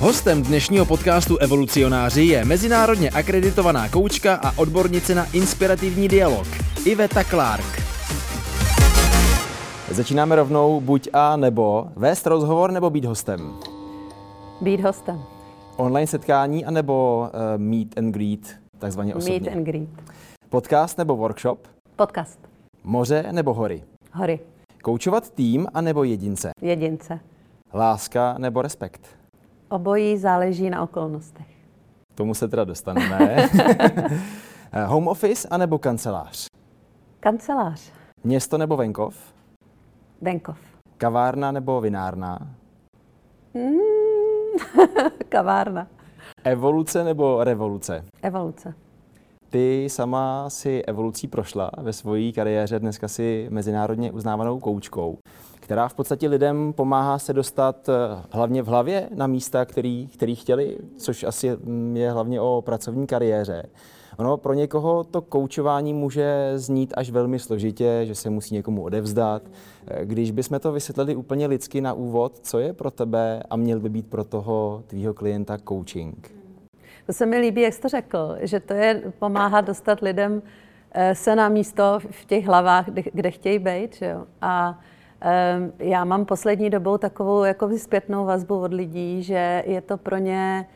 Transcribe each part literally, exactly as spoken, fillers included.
Hostem dnešního podcastu Evolucionáři je mezinárodně akreditovaná koučka a odbornice na inspirativní dialog Iveta Clarke. Začínáme rovnou buď a nebo vést rozhovor nebo být hostem? Být hostem. Online setkání a nebo uh, meet and greet, takzvaně osobně? Meet and greet. Podcast nebo workshop? Podcast. Moře nebo hory? Hory. Koučovat tým a nebo jedince? Jedince. Láska nebo respekt? Obojí záleží na okolnostech. Tomu se teda dostaneme. Home office a nebo kancelář? Kancelář. Město nebo venkov? Venkov. Kavárna nebo vinárna? Mm, kavárna. Evoluce nebo revoluce? Evoluce. Ty sama si evolucí prošla ve své kariéře, dneska si mezinárodně uznávanou koučkou, která v podstatě lidem pomáhá se dostat hlavně v hlavě na místa, který, který chtěli, což asi je hlavně o pracovní kariéře. Ono pro někoho to koučování může znít až velmi složitě, že se musí někomu odevzdat. Když bychom to vysvětlili úplně lidsky na úvod, co je pro tebe a měl by být pro toho tvýho klienta coaching? To se mi líbí, jak jsi to řekl, že to je pomáhat dostat lidem se na místo v těch hlavách, kde chtějí být. Že jo? A já mám poslední dobou takovou jakoby zpětnou vazbu od lidí, že je to pro ně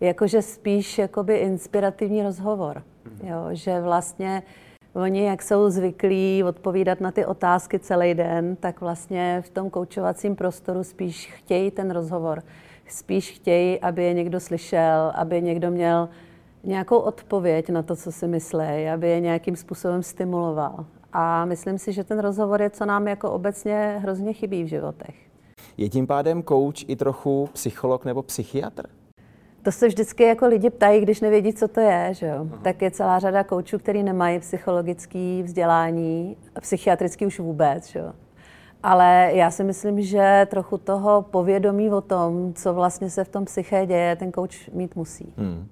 jakože spíš jakoby inspirativní rozhovor. Jo? Že vlastně oni, jak jsou zvyklí odpovídat na ty otázky celý den, tak vlastně v tom koučovacím prostoru spíš chtějí ten rozhovor. Spíš chtějí, aby je někdo slyšel, aby někdo měl nějakou odpověď na to, co si myslí, aby je nějakým způsobem stimuloval. A myslím si, že ten rozhovor je, co nám jako obecně hrozně chybí v životech. Je tím pádem kouč i trochu psycholog nebo psychiatr? To se vždycky jako lidi ptají, když nevědí, co to je, že jo? Tak je celá řada koučů, který nemají psychologické vzdělání, psychiatrický už vůbec, že jo? Ale já si myslím, že trochu toho povědomí o tom, co vlastně se v tom psyché děje, ten kouč mít musí. Hmm.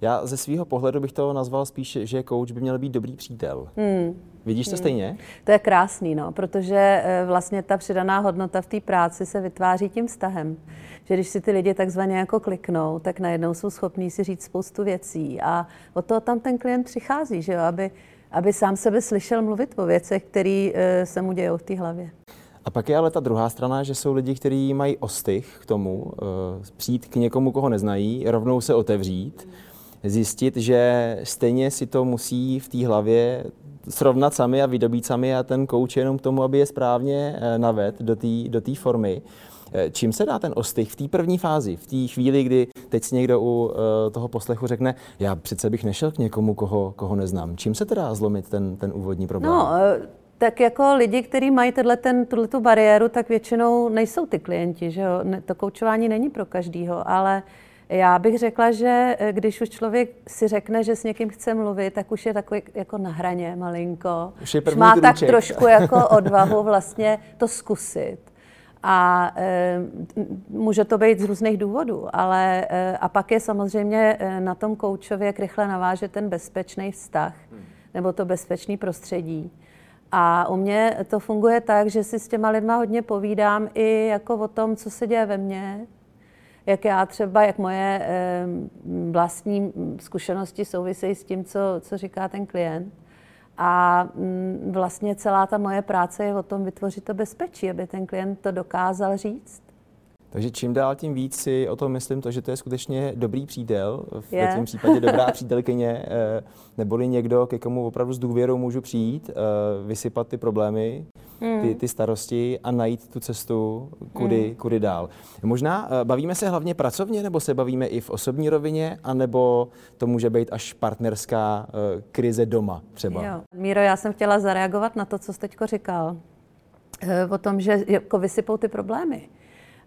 Já ze svého pohledu bych to nazval spíš, že kouč by měl být dobrý přítel. Hmm. Vidíš to hmm. stejně? To je krásný, no, protože vlastně ta přidaná hodnota v té práci se vytváří tím vztahem. Že když si ty lidi takzvaně jako kliknou, tak najednou jsou schopní si říct spoustu věcí. A od toho tam ten klient přichází, že jo, aby, aby sám sebe slyšel mluvit o věcech, které se mu dějou v té hlavě. A pak je ale ta druhá strana, že jsou lidi, kteří mají ostych k tomu, uh, přijít k někomu, koho neznají, rovnou se otevřít, zjistit, že stejně si to musí v té hlavě srovnat sami a vydobít sami a ten kouč jenom k tomu, aby je správně navedl do té do té formy. Čím se dá ten ostych v té první fázi, v té chvíli, kdy teď si někdo u uh, toho poslechu řekne, já přece bych nešel k někomu, koho, koho neznám. Čím se dá zlomit ten, ten úvodní problém? No, uh... Tak jako lidi, kteří mají tuto bariéru, tak většinou nejsou ty klienti, že jo? To koučování není pro každýho, ale já bych řekla, že když už člověk si řekne, že s někým chce mluvit, tak už je takový jako na hraně malinko. Už, už má tak trošku jako odvahu vlastně to zkusit. A e, může to být z různých důvodů, ale e, a pak je samozřejmě na tom koučově, jak rychle naváže ten bezpečný vztah nebo to bezpečný prostředí. A u mě to funguje tak, že si s těma lidma hodně povídám i jako o tom, co se děje ve mně, jak já třeba, jak moje vlastní zkušenosti souvisejí s tím, co, co říká ten klient. A vlastně celá ta moje práce je o tom vytvořit to bezpečí, aby ten klient to dokázal říct. Takže čím dál tím víc si o tom myslím to, že to je skutečně dobrý přítel, v yeah. tom případě dobrá přítelkyně, neboli někdo, ke komu opravdu s důvěrou můžu přijít, vysypat ty problémy, ty, ty starosti a najít tu cestu, kudy, kudy dál. Možná bavíme se hlavně pracovně, nebo se bavíme i v osobní rovině, anebo to může být až partnerská krize doma třeba. Jo. Míro, já jsem chtěla zareagovat na to, co jsi teďko říkal, o tom, že jako vysypou ty problémy.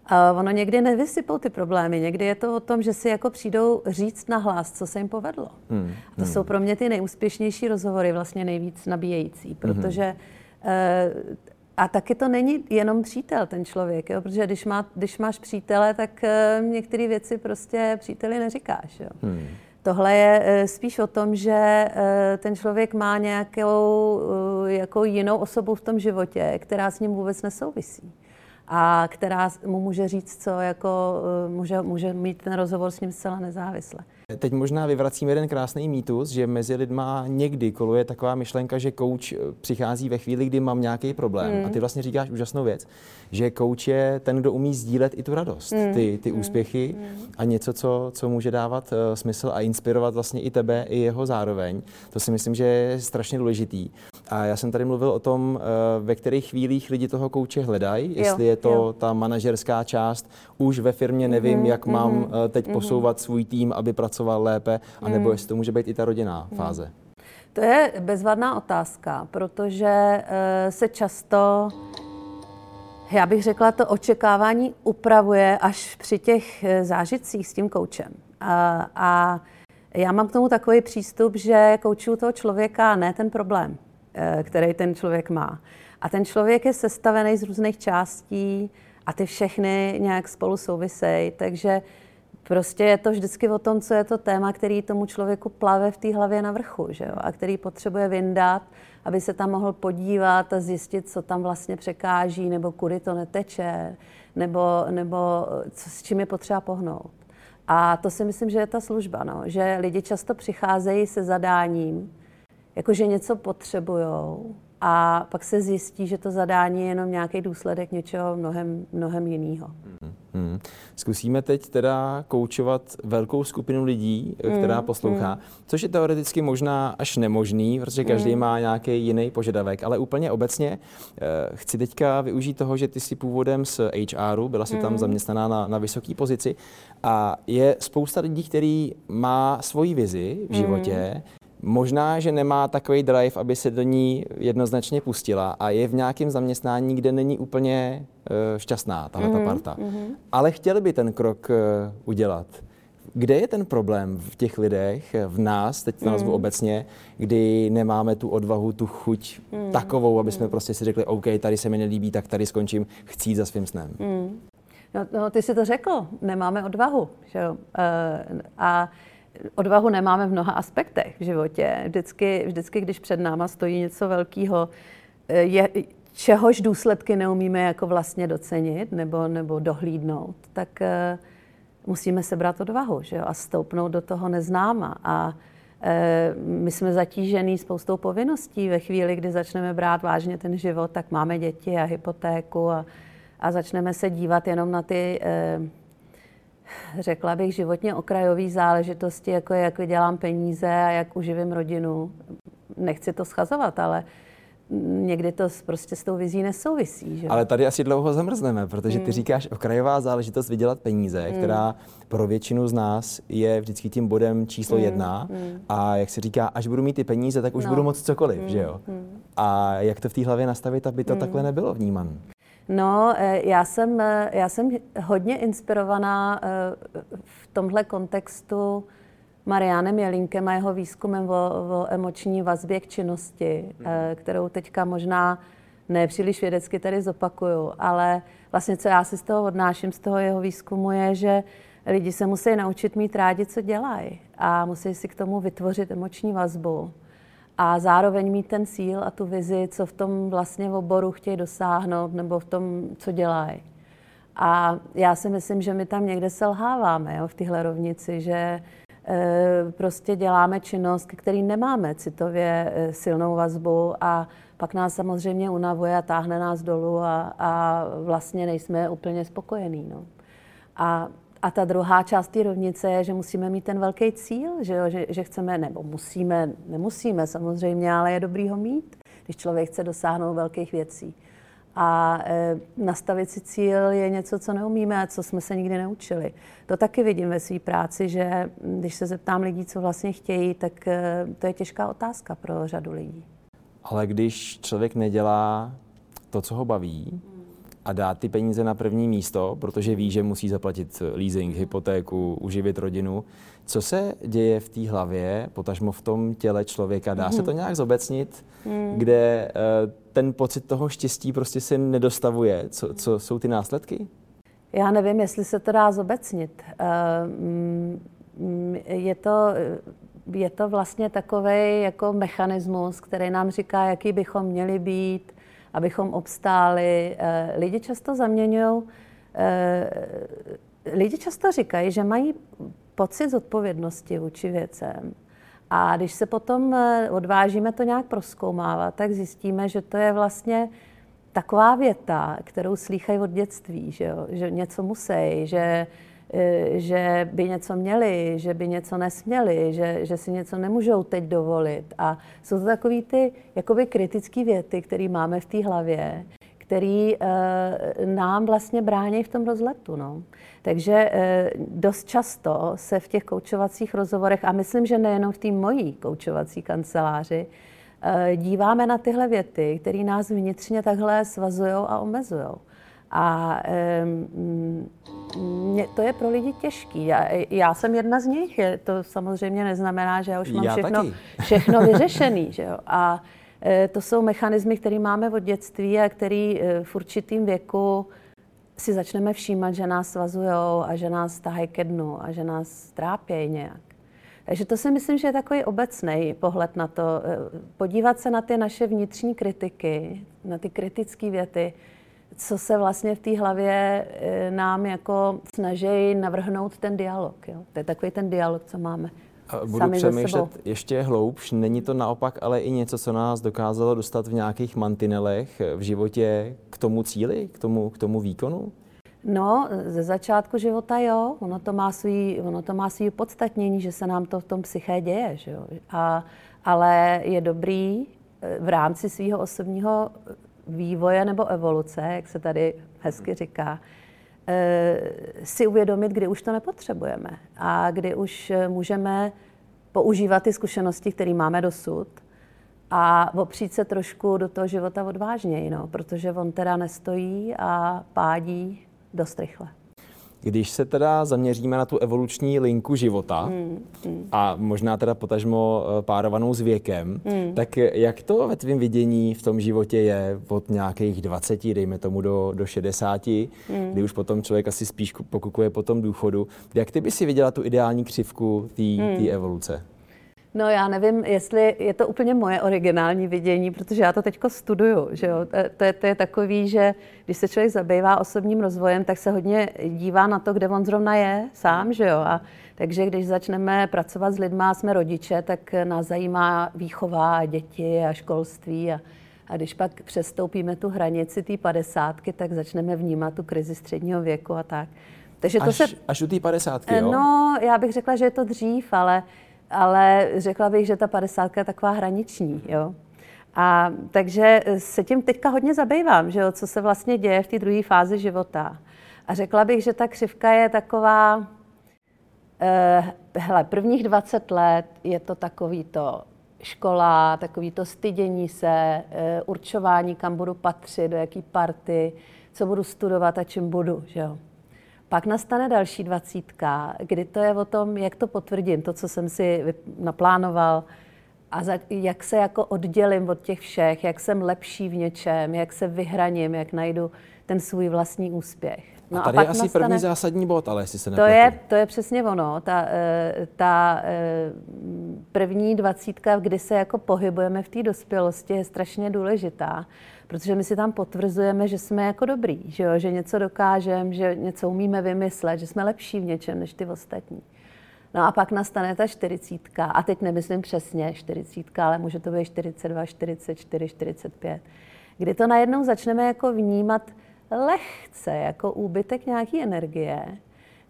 A ono někdy nevysypou ty problémy, někdy je to o tom, že si jako přijdou říct nahlas, co se jim povedlo. Hmm. A to hmm. jsou pro mě ty nejúspěšnější rozhovory, vlastně nejvíc nabíjející, protože hmm. a taky to není jenom přítel ten člověk, jo? Protože když, má, když máš přítele, tak některé věci prostě příteli neříkáš. Jo? Hmm. Tohle je spíš o tom, že ten člověk má nějakou jako jinou osobu v tom životě, která s ním vůbec nesouvisí. a která mu může říct, co jako může, může mít ten rozhovor s ním zcela nezávisle. Teď možná vyvracíme jeden krásný mýtus, že mezi lidma někdy koluje taková myšlenka, že kouč přichází ve chvíli, kdy mám nějaký problém. Mm. A ty vlastně říkáš úžasnou věc, že kouč je ten, kdo umí sdílet i tu radost, mm. ty, ty mm. úspěchy mm. a něco, co, co může dávat smysl a inspirovat vlastně i tebe, i jeho zároveň. To si myslím, že je strašně důležitý. A já jsem tady mluvil o tom, ve kterých chvílích lidi toho kouče hledají, jestli jo, je to jo. ta manažerská část, už ve firmě nevím, mm-hmm, jak mm-hmm, mám teď mm-hmm. posouvat svůj tým, aby pracoval lépe, anebo mm. jestli to může být i ta rodinná mm. fáze. To je bezvadná otázka, protože se často, já bych řekla, to očekávání upravuje až při těch zážitcích s tím koučem. A, a já mám k tomu takový přístup, že koučuju toho člověka, ne ten problém, který ten člověk má. A ten člověk je sestavený z různých částí a ty všechny nějak spolu souvisejí, takže prostě je to vždycky o tom, co je to téma, který tomu člověku plave v té hlavě na vrchu, že jo? A který potřebuje vyndat, aby se tam mohl podívat a zjistit, co tam vlastně překáží, nebo kudy to neteče, nebo, nebo co, s čím je potřeba pohnout. A to si myslím, že je ta služba, no? Že lidi často přicházejí se zadáním, jakože něco potřebujou a pak se zjistí, že to zadání je jenom nějaký důsledek něčeho mnohem, mnohem jiného. Hmm. Zkusíme teď teda koučovat velkou skupinu lidí, hmm. která poslouchá, hmm. což je teoreticky možná až nemožný, protože každý hmm. má nějaký jiný požadavek, ale úplně obecně eh, chci teďka využít toho, že ty jsi původem z H R u, byla jsi hmm. tam zaměstnaná na, na vysoké pozici a je spousta lidí, který má svoji vizi v životě, hmm. možná, že nemá takový drive, aby se do ní jednoznačně pustila a je v nějakém zaměstnání, kde není úplně uh, šťastná tahle ta mm-hmm, parta. Mm-hmm. Ale chtěli by ten krok uh, udělat. Kde je ten problém v těch lidech, v nás, teď to nazvu mm. obecně, kdy nemáme tu odvahu, tu chuť mm. takovou, aby jsme mm. prostě si řekli, OK, tady se mi nelíbí, tak tady skončím, chci jít za svým snem. Mm. No, no, ty jsi to řekl, nemáme odvahu. Že jo? Uh, a odvahu nemáme v mnoha aspektech v životě. Vždycky, vždycky když před náma stojí něco velkého, čehož důsledky neumíme jako vlastně docenit nebo, nebo dohlídnout, tak uh, musíme sebrat odvahu, že jo? A stoupnout do toho neznáma. A uh, my jsme zatížený spoustou povinností. Ve chvíli, kdy začneme brát vážně ten život, tak máme děti a hypotéku a, a začneme se dívat jenom na ty... Uh, řekla bych životně okrajové záležitosti, jako je, jak vydělám peníze a jak uživím rodinu. Nechci to schazovat, ale někdy to prostě s tou vizí nesouvisí. Že? Ale tady asi dlouho zamrzneme, protože ty mm. říkáš okrajová záležitost vydělat peníze, mm. která pro většinu z nás je vždycky tím bodem číslo mm. jedna. Mm. A jak se říká, až budu mít ty peníze, tak už no. budu moct cokoliv, mm. že jo? Mm. A jak to v té hlavě nastavit, aby to mm. takhle nebylo vnímané? No, já jsem, já jsem hodně inspirovaná v tomhle kontextu Marianem Jelínkem a jeho výzkumem o, o emoční vazbě k činnosti, kterou teďka možná nepříliš vědecky tady zopakuju, ale vlastně co já si z toho odnáším, z toho jeho výzkumu je, že lidi se musí naučit mít rádi, co dělají a musí si k tomu vytvořit emoční vazbu. A zároveň mít ten cíl a tu vizi, co v tom vlastně v oboru chtějí dosáhnout nebo v tom, co dělají. A já si myslím, že my tam někde selháváme jo, v téhle rovnici, že e, prostě děláme činnost, který nemáme citově e, silnou vazbu a pak nás samozřejmě unavuje a táhne nás dolů a, a vlastně nejsme úplně spokojení. No. A A ta druhá část té rovnice je, že musíme mít ten velký cíl, že, jo, že, že chceme, nebo musíme, nemusíme samozřejmě, ale je dobrý ho mít, když člověk chce dosáhnout velkých věcí. A e, nastavit si cíl je něco, co neumíme a co jsme se nikdy neučili. To taky vidím ve své práci, že když se zeptám lidí, co vlastně chtějí, tak e, to je těžká otázka pro řadu lidí. Ale když člověk nedělá to, co ho baví, a dát ty peníze na první místo, protože ví, že musí zaplatit leasing, hypotéku, uživit rodinu. Co se děje v té hlavě, potažmo v tom těle člověka? Dá se to nějak zobecnit, mm. kde ten pocit toho štěstí prostě se nedostavuje? Co, co jsou ty následky? Já nevím, jestli se to dá zobecnit. Je to, je to vlastně takovej jako mechanismus, který nám říká, jaký bychom měli být, abychom obstáli. Lidi často zaměňují, lidi často říkají, že mají pocit zodpovědnosti vůči věcem. A když se potom odvážíme to nějak prozkoumávat, tak zjistíme, že to je vlastně taková věta, kterou slýchají od dětství, že, jo? Že něco musí, že, že by něco měli, že by něco nesměli, že, že si něco nemůžou teď dovolit. A jsou to takový ty jakoby kritické věty, které máme v té hlavě, které e, nám vlastně brání v tom rozletu. No. Takže e, dost často se v těch koučovacích rozhovorech, a myslím, že nejenom v té mojí koučovací kanceláři, díváme na tyhle věty, které nás vnitřně takhle svazujou a omezujou. A um, mě, to je pro lidi těžký. Já, já jsem jedna z nich. Je, to samozřejmě neznamená, že já už mám já všechno, všechno vyřešený. Že jo? A e, to jsou mechanismy, které máme od dětství a které e, v určitým věku si začneme všímat, že nás svazujou a že nás tahají ke dnu a že nás trápějí nějak. Takže to si myslím, že je takový obecný pohled na to. Podívat se na ty naše vnitřní kritiky, na ty kritické věty, co se vlastně v té hlavě nám jako snaží navrhnout ten dialog. Jo? To je takový ten dialog, co máme a budu sami přemýšlet ze sebou. Ještě hloubš, není to naopak, ale i něco, co nás dokázalo dostat v nějakých mantinelech v životě k tomu cíli, k tomu, k tomu výkonu? No, ze začátku života jo, ono to má svý, ono to má svý podstatnění, že se nám to v tom psyché děje, že jo? A, ale je dobrý v rámci svého osobního vývoje nebo evoluce, jak se tady hezky říká, si uvědomit, kdy už to nepotřebujeme a kdy už můžeme používat ty zkušenosti, které máme dosud a opřít se trošku do toho života odvážněji, no, protože on teda nestojí a pádí dost rychle. Když se teda zaměříme na tu evoluční linku života hmm, hmm. a možná teda potažmo párovanou s věkem, hmm. tak jak to ve tvém vidění v tom životě je od nějakých dvaceti, dejme tomu do, do šedesáti, hmm. kdy už potom člověk asi spíš pokukuje po tom důchodu. Jak ty by si viděla tu ideální křivku té hmm. evoluce? No já nevím, jestli je to úplně moje originální vidění, protože já to teďko studuju, že jo. To je, to je takový, že když se člověk zabývá osobním rozvojem, tak se hodně dívá na to, kde on zrovna je sám, že jo. A takže když začneme pracovat s lidmi, jsme rodiče, tak nás zajímá výchova a děti a školství. A, a když pak přestoupíme tu hranici té padesátky, tak začneme vnímat tu krizi středního věku a tak. Takže to až, se... až u té padesátky, jo? No, já bych řekla, že je to dřív, ale... Ale řekla bych, že ta padesátka je taková hraniční, jo. A takže se tím teďka hodně zabývám, že jo, co se vlastně děje v té druhé fázi života. A řekla bych, že ta křivka je taková, eh, hele, prvních dvacet let je to takový to škola, takový to stydění se, eh, určování, kam budu patřit, do jaký party, co budu studovat a čím budu, že jo. Pak nastane další dvacítka, kdy to je o tom, jak to potvrdím, to, co jsem si naplánoval a za, jak se jako oddělím od těch všech, jak jsem lepší v něčem, jak se vyhraním, jak najdu ten svůj vlastní úspěch. No a tady a pak je asi nastane, první zásadní bod, ale jestli se neplatí. To je, to je přesně ono, ta, ta první dvacítka, kdy se jako pohybujeme v té dospělosti, je strašně důležitá. Protože my si tam potvrzujeme, že jsme jako dobrý, že, jo? Že něco dokážeme, že něco umíme vymyslet, že jsme lepší v něčem než ty ostatní. No a pak nastane ta čtyřicítka, a teď nemyslím přesně čtyřicítka, ale může to být čtyřicet dva, čtyřicet čtyři, čtyřicet pět, kdy to najednou začneme jako vnímat lehce, jako úbytek nějaký energie,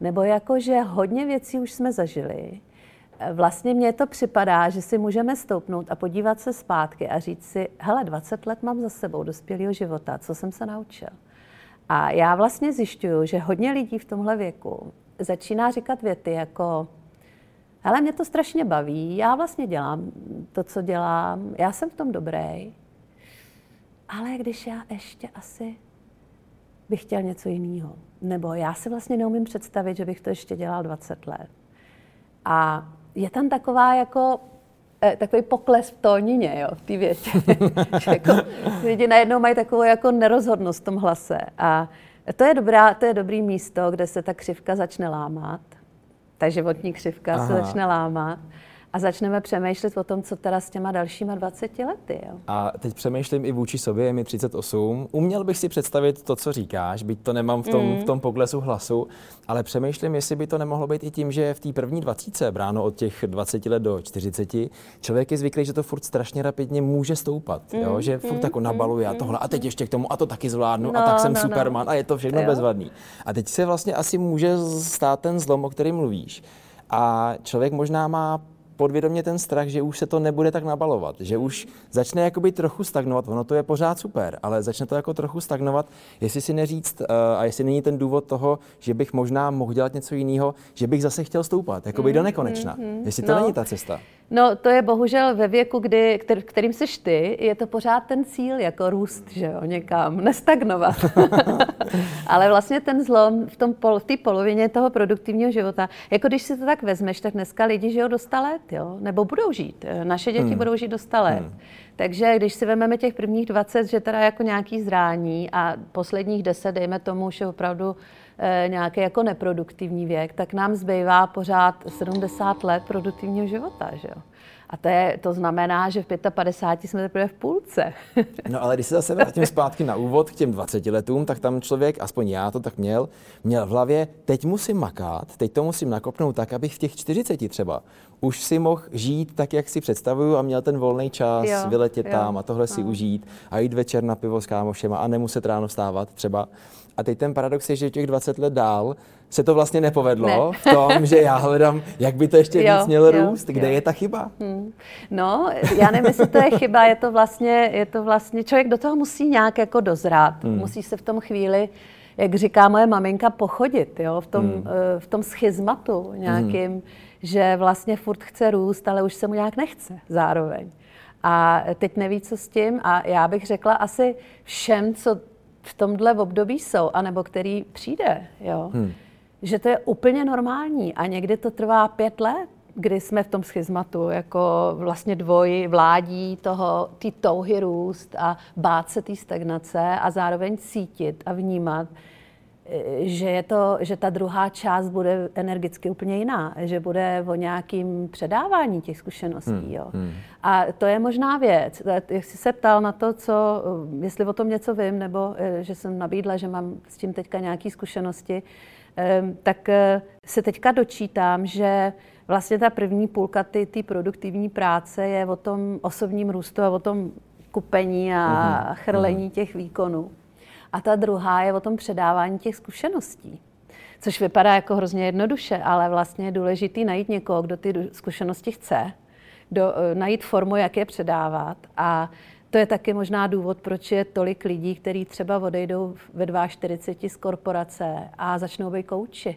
nebo jako, že hodně věcí už jsme zažili. Vlastně mně to připadá, že si můžeme stoupnout a podívat se zpátky a říct si, hele, dvacet let mám za sebou dospělého života, co jsem se naučil. A já vlastně zjišťuju, že hodně lidí v tomhle věku začíná říkat věty jako, hele, mě to strašně baví, já vlastně dělám to, co dělám, já jsem v tom dobrý, ale když já ještě asi bych chtěl něco jiného, nebo já si vlastně neumím představit, že bych to ještě dělal dvacet let. A je tam taková jako, eh, takový pokles v tónině, jo, v té větě. Jako, lidi najednou mají takovou jako nerozhodnost v tom hlase. A to je, dobrá, to je dobrý místo, kde se ta křivka začne lámat. Ta životní křivka Aha. se začne lámat. A začneme přemýšlet o tom, co teda s těma dalšíma dvaceti lety. Jo? A teď přemýšlím i vůči sobě, je mi třicet osm. Uměl bych si představit to, co říkáš, byť to nemám v tom, mm. v tom poklesu hlasu, ale přemýšlím, jestli by to nemohlo být i tím, že v té první dvacítce, bráno od těch dvaceti let do čtyřiceti, člověk je zvyklý, že to furt strašně rapidně může stoupat, mm. jo? Že furt mm. jako nabaluje a tohle a teď ještě k tomu a to taky zvládnu no, a tak jsem no, Superman no. A je to všechno jo. bezvadný. A teď se vlastně asi může stát ten zlom, o kterém mluvíš. A člověk možná má podvědomě ten strach, že už se to nebude tak nabalovat, že už začne jakoby trochu stagnovat, ono to je pořád super, ale začne to jako trochu stagnovat, jestli si neříct uh, a jestli není ten důvod toho, že bych možná mohl dělat něco jiného, že bych zase chtěl stoupat, jakoby mm, do nekonečna, mm, jestli to no, není ta cesta. No to je bohužel ve věku, kdy, kter, kterým seš ty, je to pořád ten cíl, jako růst, že jo, někam, nestagnovat. Ale vlastně ten zlom v té pol, polovině toho produktivního života, jako když si to tak vezmeš, tak dneska lidi žijou do sta let, jo? Nebo budou žít. Naše děti hmm. budou žít do sta let. Hmm. Takže když si vezmeme těch prvních dvacet, že teda jako nějaký zrání a posledních deset, dejme tomu, že opravdu e, nějaký jako neproduktivní věk, tak nám zbývá pořád sedmdesát let produktivního života, že jo. A to, je, to znamená, že v padesát pět jsme teprve v půlce. No ale když se zase vrátím zpátky na úvod k těm dvaceti letům, tak tam člověk, aspoň já to tak měl, měl v hlavě, teď musím makat, teď to musím nakopnout tak, abych v těch čtyřiceti třeba už si mohl žít tak, jak si představuju a měl ten volný čas, jo, vyletět jo, tam a tohle jo. si užít a jít večer na pivo s kámošema a nemuset ráno vstávat třeba. A teď ten paradox je, že těch dvacet let dál se to vlastně nepovedlo ne. v tom, že já hledám, jak by to ještě víc mělo jo, růst, kde jo. je ta chyba? Hmm. No, já nevím, jestli to je chyba, je to vlastně, je to vlastně člověk do toho musí nějak jako dozrát, hmm. musí se v tom chvíli, jak říká moje maminka, pochodit, jo, v tom, hmm. v tom schizmatu nějakým, hmm. že vlastně furt chce růst, ale už se mu nějak nechce zároveň. A teď neví, co s tím a já bych řekla asi všem, co v tomhle období jsou, anebo který přijde, jo, hmm. že to je úplně normální a někdy to trvá pět let, kdy jsme v tom schizmatu, jako vlastně dvoji vládí toho, ty touhy růst a bát se té stagnace a zároveň cítit a vnímat, že je to, že ta druhá část bude energicky úplně jiná, že bude o nějakým předávání těch zkušeností. Hmm, jo. Hmm. A to je možná věc. Jak jsi se ptal na to, co, jestli o tom něco vím, nebo že jsem nabídla, že mám s tím teďka nějaké zkušenosti, tak se teďka dočítám, že vlastně ta první půlka ty, ty produktivní práce je o tom osobním růstu a o tom kupení a hmm, chrlení hmm. těch výkonů. A ta druhá je o tom předávání těch zkušeností, což vypadá jako hrozně jednoduše, ale vlastně je důležitý najít někoho, kdo ty zkušenosti chce, do, najít formu, jak je předávat. A to je taky možná důvod, proč je tolik lidí, kteří třeba odejdou ve čtyřiceti dvou z korporace a začnou být kouči.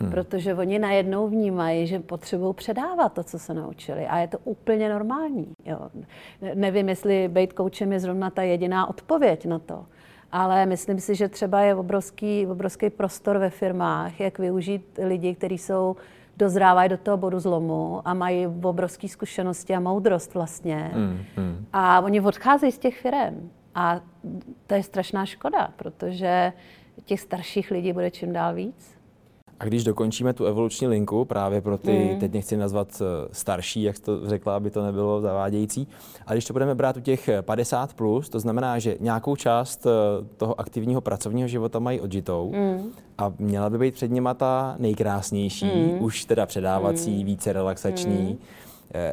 Hmm. Protože oni najednou vnímají, že potřebují předávat to, co se naučili. A je to úplně normální. Jo. Nevím, jestli být koučem je zrovna ta jediná odpověď na to. Ale myslím si, že třeba je obrovský, obrovský prostor ve firmách, jak využít lidi, kteří jsou dozrávají do toho bodu zlomu a mají obrovské zkušenosti a moudrost vlastně. Mm, mm. A oni odcházejí z těch firem. A to je strašná škoda, protože těch starších lidí bude čím dál víc. A když dokončíme tu evoluční linku právě pro ty, mm. teď nechci nazvat starší, jak jsi to řekla, aby to nebylo zavádějící, ale když to budeme brát u těch padesát plus, to znamená, že nějakou část toho aktivního pracovního života mají odžitou mm. a měla by být před nima ta nejkrásnější, mm. už teda předávací, mm. více relaxační. Mm.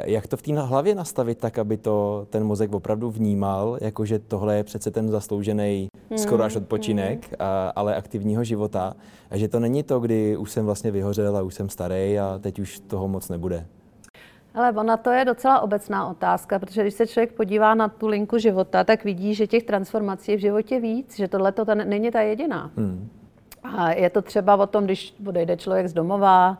Jak to v té hlavě nastavit tak, aby to ten mozek opravdu vnímal, jakože tohle je přece ten zasloužený mm. skoro až odpočinek, mm. a, ale aktivního života, a že to není to, kdy už jsem vlastně vyhořel a už jsem starý a teď už toho moc nebude. Ale ona to je docela obecná otázka, protože když se člověk podívá na tu linku života, tak vidí, že těch transformací je v životě víc, že tohle to není ta jediná. Mm. A je to třeba o tom, když odejde člověk z domova,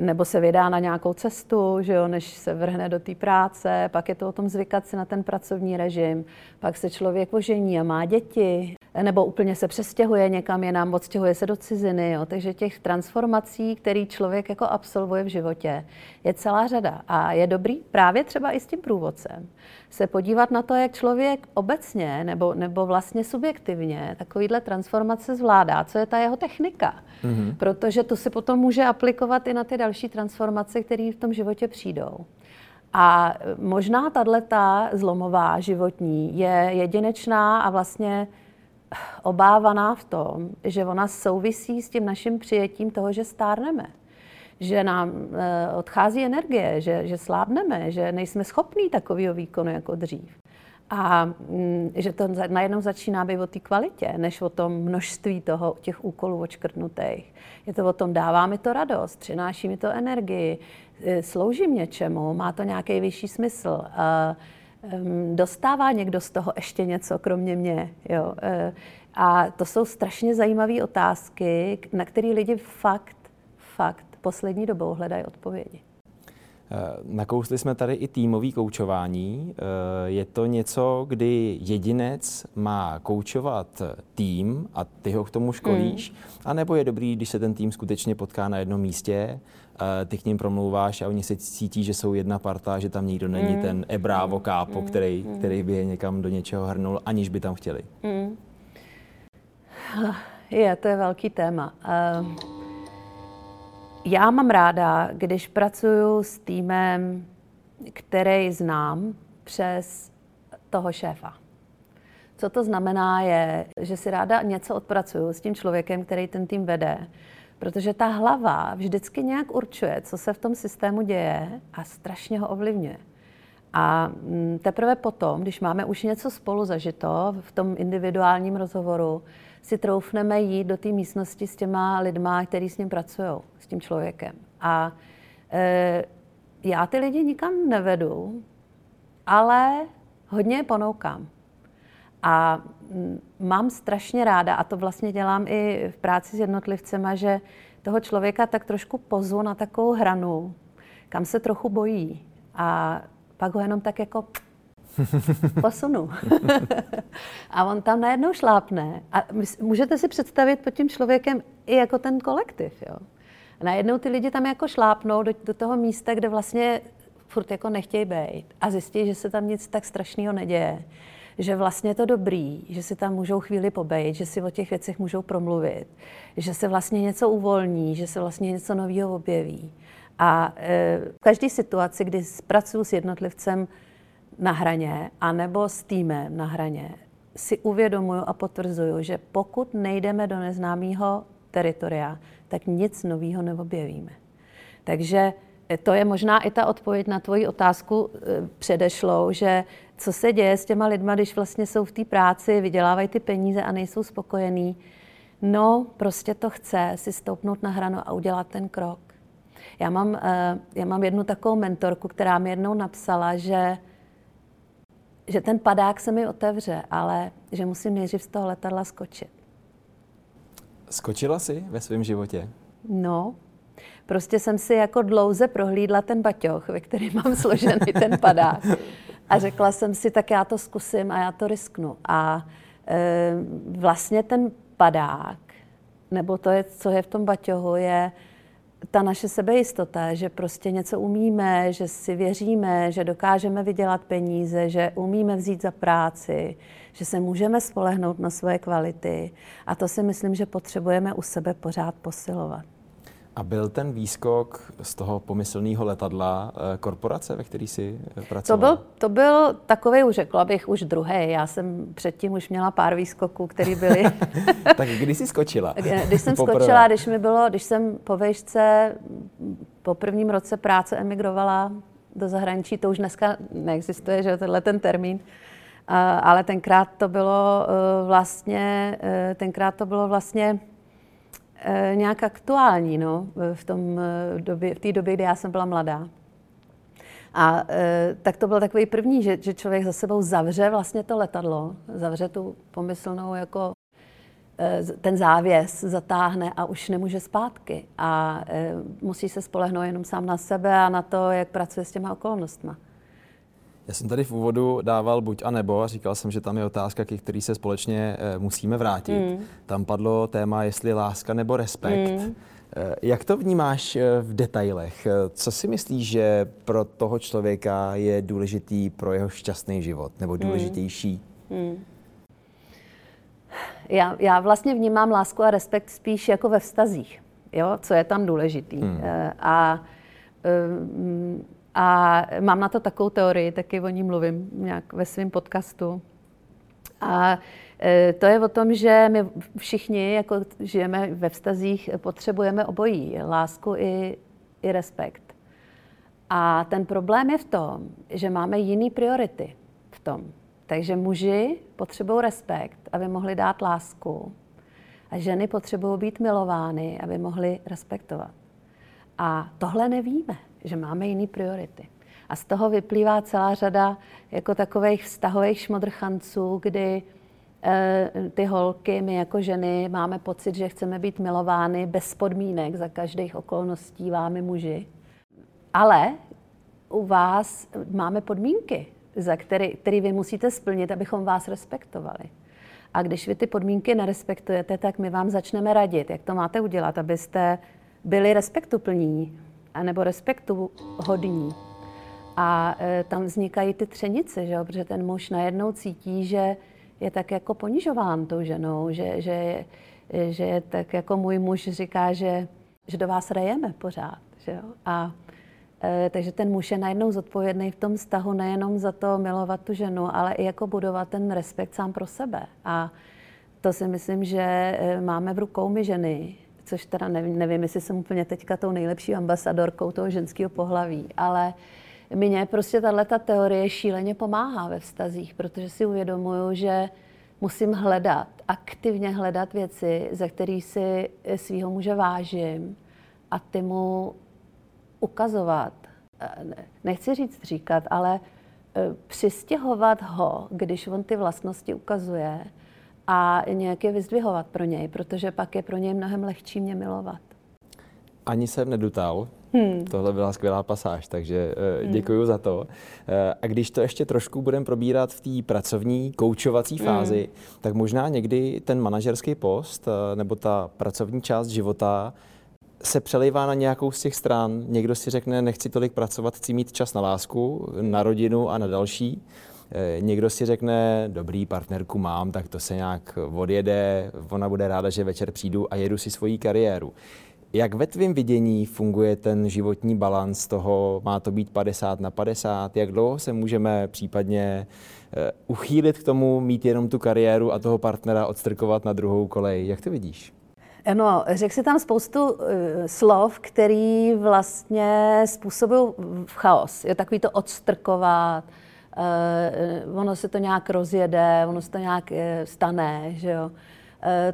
nebo se vydá na nějakou cestu, že jo, než se vrhne do té práce, pak je to o tom zvykat si na ten pracovní režim, pak se člověk ožení a má děti, nebo úplně se přestěhuje někam jinam, odstěhuje se do ciziny. Jo. Takže těch transformací, který člověk jako absolvuje v životě, je celá řada. A je dobrý právě třeba i s tím průvodcem se podívat na to, jak člověk obecně nebo, nebo vlastně subjektivně takovýhle transformace zvládá, co je ta jeho technika. Mm-hmm. Protože to si potom může aplikovat i na ty další transformace, které v tom životě přijdou. A možná tato zlomová životní je jedinečná a vlastně obávaná v tom, že ona souvisí s tím naším přijetím toho, že stárneme, že nám odchází energie, že, že slábneme, že nejsme schopní takového výkonu jako dřív. A že to najednou začíná být o té kvalitě, než o tom množství toho, těch úkolů očkrtnutých. Je to o tom, dává mi to radost, přináší mi to energii, slouží mě čemu, má to nějaký vyšší smysl, dostává někdo z toho ještě něco, kromě mě. Jo. A to jsou strašně zajímavé otázky, na které lidi fakt, fakt poslední dobou hledají odpovědi. Nakousli jsme tady i týmové koučování. Je to něco, kdy jedinec má koučovat tým a ty ho k tomu školíš? Hmm. A nebo je dobrý, když se ten tým skutečně potká na jednom místě, ty k ním promlouváš a oni se cítí, že jsou jedna parta, že tam nikdo není hmm. ten ebrávo kápo, který, který by je někam do něčeho hrnul, aniž by tam chtěli? Hmm. Je, to je velký téma. Uh... Já mám ráda, když pracuju s týmem, který znám přes toho šéfa. Co to znamená je, že si ráda něco odpracuju s tím člověkem, který ten tým vede, protože ta hlava vždycky nějak určuje, co se v tom systému děje a strašně ho ovlivňuje. A teprve potom, když máme už něco spolu zažito v tom individuálním rozhovoru, si troufneme jít do té místnosti s těma lidma, který s ním pracují, s tím člověkem. A e, já ty lidi nikam nevedu, ale hodně je ponoukám. A m, mám strašně ráda, a to vlastně dělám i v práci s jednotlivcema, že toho člověka tak trošku pozvu na takovou hranu, kam se trochu bojí. A pak ho jenom tak jako posunu. A on tam najednou šlápne. A můžete si představit pod tím člověkem i jako ten kolektiv. Jo? A najednou ty lidi tam jako šlápnou do, do toho místa, kde vlastně furt jako nechtějí být. A zjistí, že se tam nic tak strašného neděje. Že vlastně je to dobrý, že si tam můžou chvíli pobejt, že si o těch věcech můžou promluvit. Že se vlastně něco uvolní, že se vlastně něco nového objeví. A e, v každé situaci, kdy pracuji s jednotlivcem na hraně, anebo s týmem na hraně, si uvědomuju a potvrzuju, že pokud nejdeme do neznámého teritoria, tak nic nového neobjevíme. Takže to je možná i ta odpověď na tvoji otázku předešlou, že co se děje s těma lidma, když vlastně jsou v té práci, vydělávají ty peníze a nejsou spokojení. No, prostě to chce si stoupnout na hranu a udělat ten krok. Já mám, já mám jednu takovou mentorku, která mi jednou napsala, že že ten padák se mi otevře, ale že musím nejdřív z toho letadla skočit. Skočila jsi ve svém životě? No, prostě jsem si jako dlouze prohlídla ten baťoch, ve kterém mám složený ten padák. A řekla jsem si, tak já to zkusím a já to risknu. A e, vlastně ten padák, nebo to, je, co je v tom baťohu, je ta naše sebejistota, že prostě něco umíme, že si věříme, že dokážeme vydělat peníze, že umíme vzít za práci, že se můžeme spolehnout na svoje kvality. A to si myslím, že potřebujeme u sebe pořád posilovat. A byl ten výskok z toho pomyslného letadla korporace, ve které jsi pracovala? To byl, to byl takovej, už řekla bych, už druhý. Já jsem předtím už měla pár výskoků, které byly... Tak kdy jsi skočila? Když jsem poprvé. skočila, když mi bylo, když jsem po vejšce, po prvním roce práce emigrovala do zahraničí, to už dneska neexistuje, že tenhle ten termín, ale tenkrát to bylo vlastně, tenkrát to bylo vlastně nějak aktuální, no, v tom době, v té době, kdy já jsem byla mladá. A tak to byl takový první, že, že člověk za sebou zavře vlastně to letadlo, zavře tu pomyslnou jako ten závěs, zatáhne a už nemůže zpátky. A musí se spolehnout jenom sám na sebe a na to, jak pracuje s těma okolnostma. Já jsem tady v úvodu dával buď a nebo a říkal jsem, že tam je otázka, ke který se společně musíme vrátit. Mm. Tam padlo téma, jestli láska nebo respekt. Mm. Jak to vnímáš v detailech? Co si myslíš, že pro toho člověka je důležitý pro jeho šťastný život nebo důležitější? Mm. Já, já vlastně vnímám lásku a respekt spíš jako ve vztazích, jo? Co je tam důležitý. Mm. A, a mám na to takovou teorii, taky o ní mluvím nějak ve svém podcastu. A to je o tom, že my všichni, jako žijeme ve vztazích, potřebujeme obojí, lásku i, i respekt. A ten problém je v tom, že máme jiný priority v tom. Takže muži potřebují respekt, aby mohli dát lásku. A ženy potřebují být milovány, aby mohli respektovat. A tohle nevíme, že máme jiný priority. A z toho vyplývá celá řada jako takových vztahových šmodrchanců, kdy e, ty holky, my jako ženy, máme pocit, že chceme být milovány bez podmínek, za každých okolností vámi muži. Ale u vás máme podmínky, za který, který vy musíte splnit, abychom vás respektovali. A když vy ty podmínky nerespektujete, tak my vám začneme radit, jak to máte udělat, abyste byli respektuplní anebo respektuhodní. A e, tam vznikají ty třenice, že jo? Protože ten muž najednou cítí, že je tak jako ponižován tou ženou, že, že, že je tak jako můj muž říká, že, že do vás rejeme pořád. Že jo? A, e, takže ten muž je najednou zodpovědný v tom vztahu nejenom za to milovat tu ženu, ale i jako budovat ten respekt sám pro sebe. A to si myslím, že máme v rukou my ženy, což teda nevím, nevím jestli jsem úplně teďka tou nejlepší ambasadorkou toho ženského pohlaví, ale mně prostě tato teorie šíleně pomáhá ve vztazích, protože si uvědomuju, že musím hledat, aktivně hledat věci, za které si svýho muže vážím a ty mu ukazovat, nechci říct říkat, ale přistěhovat ho, když on ty vlastnosti ukazuje a nějak je vyzdvihovat pro něj, protože pak je pro něj mnohem lehčí mě milovat. Ani jsem nedutal. Hmm. Tohle byla skvělá pasáž, takže děkuji hmm. za to. A když to ještě trošku budeme probírat v té pracovní, koučovací fázi, hmm. tak možná někdy ten manažerský post nebo ta pracovní část života se přelejvá na nějakou z těch stran. Někdo si řekne, nechci tolik pracovat, chci mít čas na lásku, na rodinu a na další. Někdo si řekne, dobrý, partnerku mám, tak to se nějak odjede, ona bude ráda, že večer přijdu a jedu si svoji kariéru. Jak ve tvém vidění funguje ten životní balans toho, má to být padesát na padesát, jak dlouho se můžeme případně uchýlit k tomu, mít jenom tu kariéru a toho partnera odstrkovat na druhou kolej? Jak to vidíš? No, řekl jsi tam spoustu uh, slov, který vlastně způsobují chaos. Je takový to odstrkovat, uh, ono se to nějak rozjede, ono se to nějak uh, stane, že jo.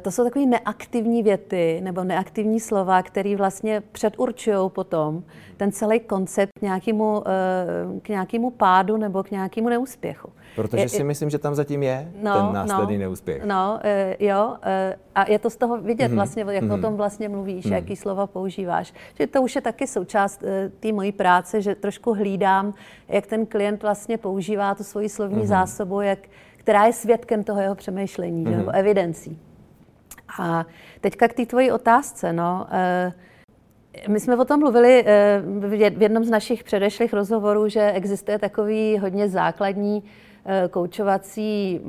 To jsou takové neaktivní věty nebo neaktivní slova, které vlastně předurčují potom ten celý koncept k nějakému, k nějakému pádu nebo k nějakému neúspěchu. Protože je, si myslím, že tam zatím je no, ten následný no, neúspěch. No, jo. A je to z toho vidět mm-hmm. vlastně, jak mm-hmm. o tom vlastně mluvíš, mm-hmm. jaký slova používáš. Že to už je taky součást té mojí práce, že trošku hlídám, jak ten klient vlastně používá tu svoji slovní mm-hmm. zásobu, jak, která je svědkem toho jeho přemýšlení mm-hmm. nebo evidencí. A teďka k té tvojí otázce, no, my jsme o tom mluvili v jednom z našich předešlých rozhovorů, že existuje takový hodně základní koučovací,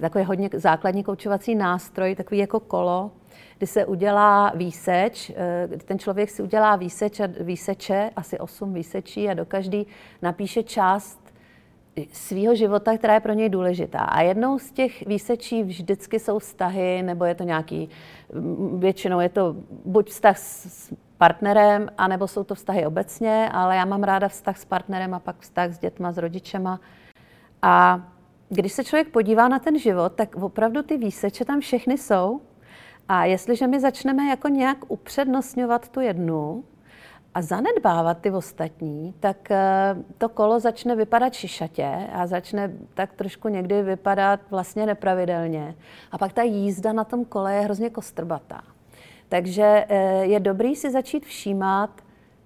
takový hodně základní koučovací nástroj, takový jako kolo, kdy se udělá výseč, kdy ten člověk si udělá výseč a výseče, asi osm výsečí a do každý napíše část svýho života, která je pro něj důležitá. A jednou z těch výsečí vždycky jsou vztahy, nebo je to nějaký, většinou je to buď vztah s partnerem, anebo jsou to vztahy obecně, ale já mám ráda vztah s partnerem a pak vztah s dětma, s rodičema. A když se člověk podívá na ten život, tak opravdu ty výseče tam všechny jsou. A jestliže my začneme jako nějak upřednostňovat tu jednu, a zanedbávat ty ostatní, tak to kolo začne vypadat šišatě a začne tak trošku někdy vypadat vlastně nepravidelně. A pak ta jízda na tom kole je hrozně kostrbatá. Takže je dobrý si začít všímat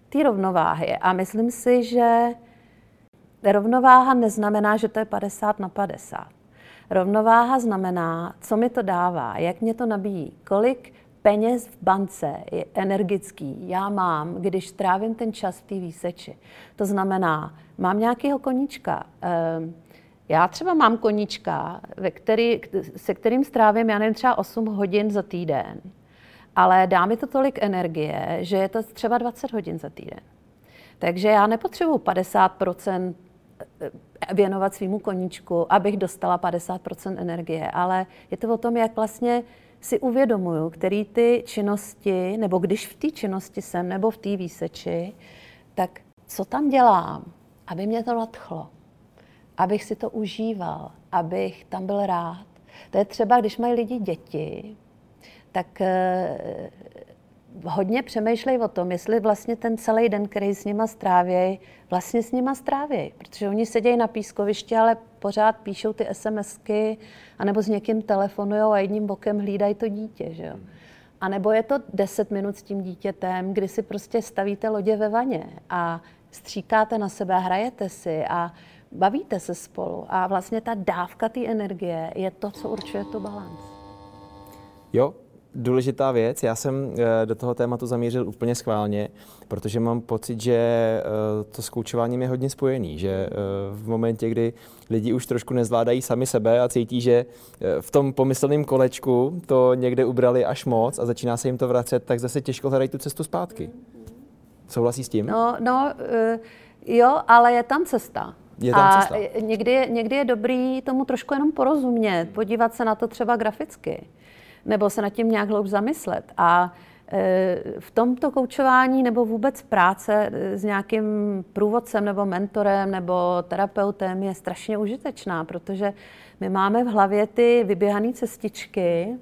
ty rovnováhy. A myslím si, že rovnováha neznamená, že to je padesát na padesát. Rovnováha znamená, co mi to dává, jak mě to nabíjí, kolik peněz v bance je energický já mám, když trávím ten čas v té výseči. To znamená, mám nějakého koníčka. Já třeba mám koníčka, ve který, se kterým strávím, já nevím, třeba osm hodin za týden, ale dá mi to tolik energie, že je to třeba dvacet hodin za týden. Takže já nepotřebuji padesát procent věnovat svýmu koníčku, abych dostala padesát procent energie, ale je to o tom, jak vlastně si uvědomuju, který ty činnosti, nebo když v té činnosti jsem, nebo v té výseči, tak co tam dělám, aby mě to nadchlo, abych si to užíval, abych tam byl rád. To je třeba, když mají lidi děti, tak eh, hodně přemýšlej o tom, jestli vlastně ten celý den, který s nima strávěj, vlastně s nima strávěj, protože oni sedějí na pískovišti, ale pořád píšou ty SMSky, anebo s někým telefonujou a jedním bokem hlídají to dítě, že jo. A nebo je to deset minut s tím dítětem, kdy si prostě stavíte lodě ve vaně a stříkáte na sebe a hrajete si a bavíte se spolu. A vlastně ta dávka té energie je to, co určuje tu balanc. Jo. Důležitá věc. Já jsem do toho tématu zamířil úplně schválně, protože mám pocit, že to s koučováním je hodně spojený, že v momentě, kdy lidi už trošku nezvládají sami sebe a cítí, že v tom pomyslném kolečku to někde ubrali až moc a začíná se jim to vracet, tak zase těžko hledají tu cestu zpátky. Souhlasí s tím? No, no jo, ale je tam cesta. Je tam a cesta. Někdy, někdy je dobrý tomu trošku jenom porozumět, podívat se na to třeba graficky, nebo se nad tím nějak hloub zamyslet. A e, v tomto koučování nebo vůbec práce s nějakým průvodcem nebo mentorem nebo terapeutem je strašně užitečná, protože my máme v hlavě ty vyběhané cestičky,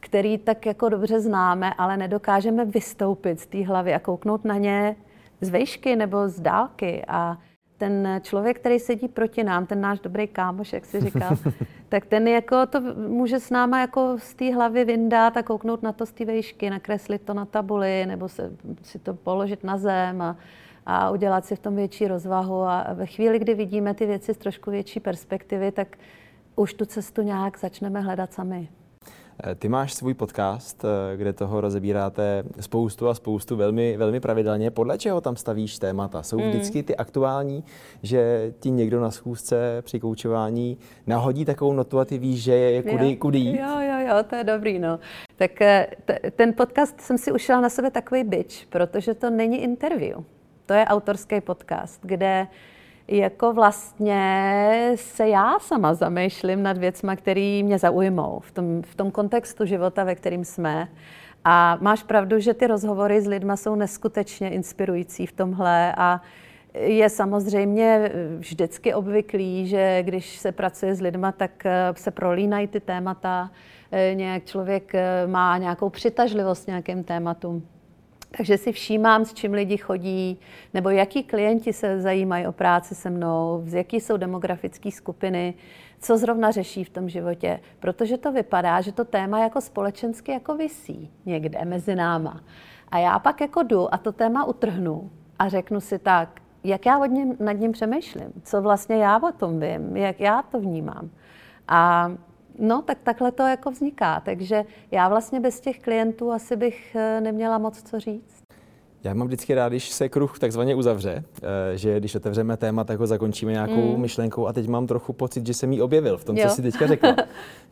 které tak jako dobře známe, ale nedokážeme vystoupit z té hlavy a kouknout na ně z vejšky nebo z dálky. A ten člověk, který sedí proti nám, ten náš dobrý kámoš, jak jsi říkal, tak ten jako to může s náma jako z té hlavy vyndat a kouknout na to z té vejšky, nakreslit to na tabuli nebo se, si to položit na zem a, a udělat si v tom větší rozvahu. A ve chvíli, kdy vidíme ty věci z trošku větší perspektivy, tak už tu cestu nějak začneme hledat sami. Ty máš svůj podcast, kde toho rozebíráte spoustu a spoustu velmi, velmi pravidelně. Podle čeho tam stavíš témata? Jsou vždycky ty aktuální, že ti někdo na schůzce při koučování nahodí takovou notu a ty víš, že je kudy, kudy jít? Jo, jo, jo, to je dobrý, no. Tak t- ten podcast jsem si ušila na sebe takový bič, protože to není interview. To je autorský podcast, kde jako vlastně se já sama zamýšlím nad věcma, které mě zaujmou v tom, v tom kontextu života, ve kterým jsme. A máš pravdu, že ty rozhovory s lidma jsou neskutečně inspirující v tomhle a je samozřejmě vždycky obvyklý, že když se pracuje s lidma, tak se prolínají ty témata, nějak člověk má nějakou přitažlivost nějakým tématům. Takže si všímám, s čím lidi chodí, nebo jaký klienti se zajímají o práci se mnou, jaký jsou demografické skupiny, co zrovna řeší v tom životě. Protože to vypadá, že to téma jako společensky jako visí někde mezi náma. A já pak jako jdu a to téma utrhnu a řeknu si tak, jak já od něm, nad ním přemýšlím, co vlastně já o tom vím, jak já to vnímám. A no, tak takhle to jako vzniká, takže já vlastně bez těch klientů asi bych neměla moc co říct. Já mám vždycky rád, když se kruh takzvaně uzavře, že když otevřeme téma, tak ho zakončíme nějakou mm. myšlenkou a teď mám trochu pocit, že jsem jí objevil v tom, jo. co jsi teďka řekla.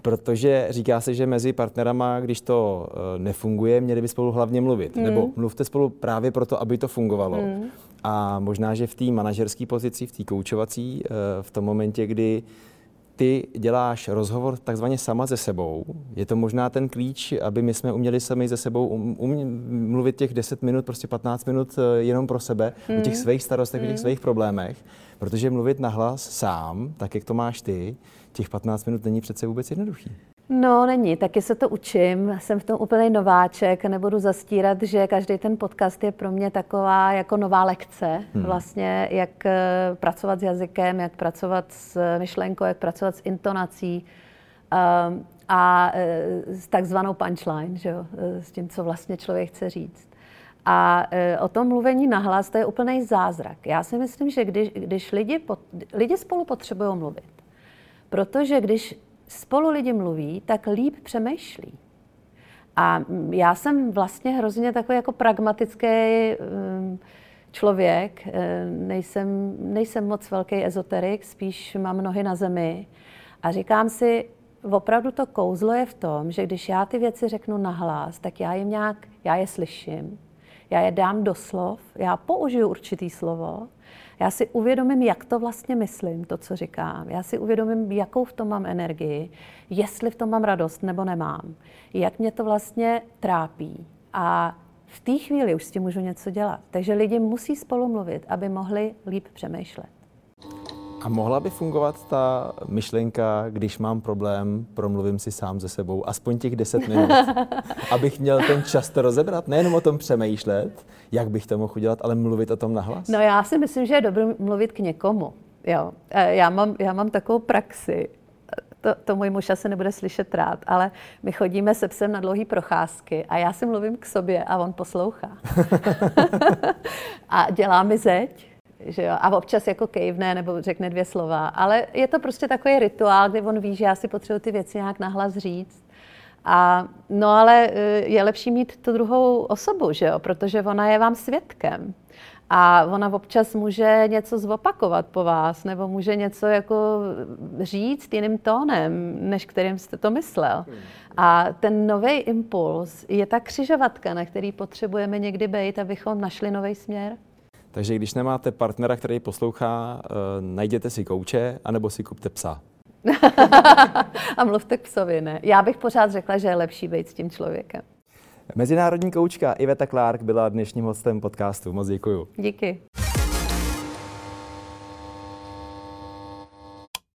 Protože říká se, že mezi partnerama, když to nefunguje, měli by spolu hlavně mluvit. Mm. Nebo mluvte spolu právě proto, aby to fungovalo. Mm. A možná, že v té manažerské pozici, v té koučovací, v tom momentě, kdy ty děláš rozhovor takzvaně sama se sebou. Je to možná ten klíč, aby my jsme uměli sami se sebou um, um, mluvit těch deset minut, prostě patnáct minut jenom pro sebe, mm. o těch svých starostech, mm. o těch svých problémech. Protože mluvit nahlas sám, tak jak to máš ty, těch patnáct minut není přece vůbec jednoduchý. No není, taky se to učím, jsem v tom úplný nováček, nebudu zastírat, že každý ten podcast je pro mě taková jako nová lekce, hmm. vlastně jak pracovat s jazykem, jak pracovat s myšlenkou, jak pracovat s intonací um, a s takzvanou punchline, že jo? S tím, co vlastně člověk chce říct. A e, o tom mluvení nahlas, to je úplný zázrak. Já si myslím, že když, když lidi, pot, lidi spolu potřebují mluvit, protože když spolu lidi mluví, tak líp přemýšlí. A já jsem vlastně hrozně takový jako pragmatický člověk, nejsem, nejsem moc velký ezoterik, spíš mám nohy na zemi a říkám si, opravdu to kouzlo je v tom, že když já ty věci řeknu nahlas, tak já jim nějak, já je slyším, já je dám do slov, já použiju určitý slovo, já si uvědomím, jak to vlastně myslím, to, co říkám. Já si uvědomím, jakou v tom mám energii, jestli v tom mám radost nebo nemám, jak mě to vlastně trápí. A v té chvíli už s tím můžu něco dělat. Takže lidi musí spolu mluvit, aby mohli líp přemýšlet. A mohla by fungovat ta myšlenka, když mám problém, promluvím si sám se sebou, aspoň těch deset minut, abych měl ten čas to rozebrat, nejenom o tom přemýšlet, jak bych to mohl udělat, ale mluvit o tom nahlas? No já si myslím, že je dobré mluvit k někomu. Jo. Já mám, já mám takovou praxi, to, to můj muž asi nebude slyšet rád, ale my chodíme se psem na dlouhý procházky a já si mluvím k sobě a on poslouchá. A dělá mi zeď. Že jo, a občas jako kejvne nebo řekne dvě slova, ale je to prostě takový rituál, kdy on ví, že já si potřebuji ty věci nějak nahlas říct. A, no ale je lepší mít tu druhou osobu, že jo, protože ona je vám svědkem. A ona občas může něco zopakovat po vás, nebo může něco jako říct jiným tónem, než kterým jste to myslel. A ten nový impuls je ta křižovatka, na který potřebujeme někdy bejt, abychom našli nový směr. Takže když nemáte partnera, který poslouchá, najděte si kouče, anebo si kupte psa. A mluvte k psovi, ne? Já bych pořád řekla, že je lepší být s tím člověkem. Mezinárodní koučka Iveta Clarke byla dnešním hostem podcastu. Moc děkuju. Díky.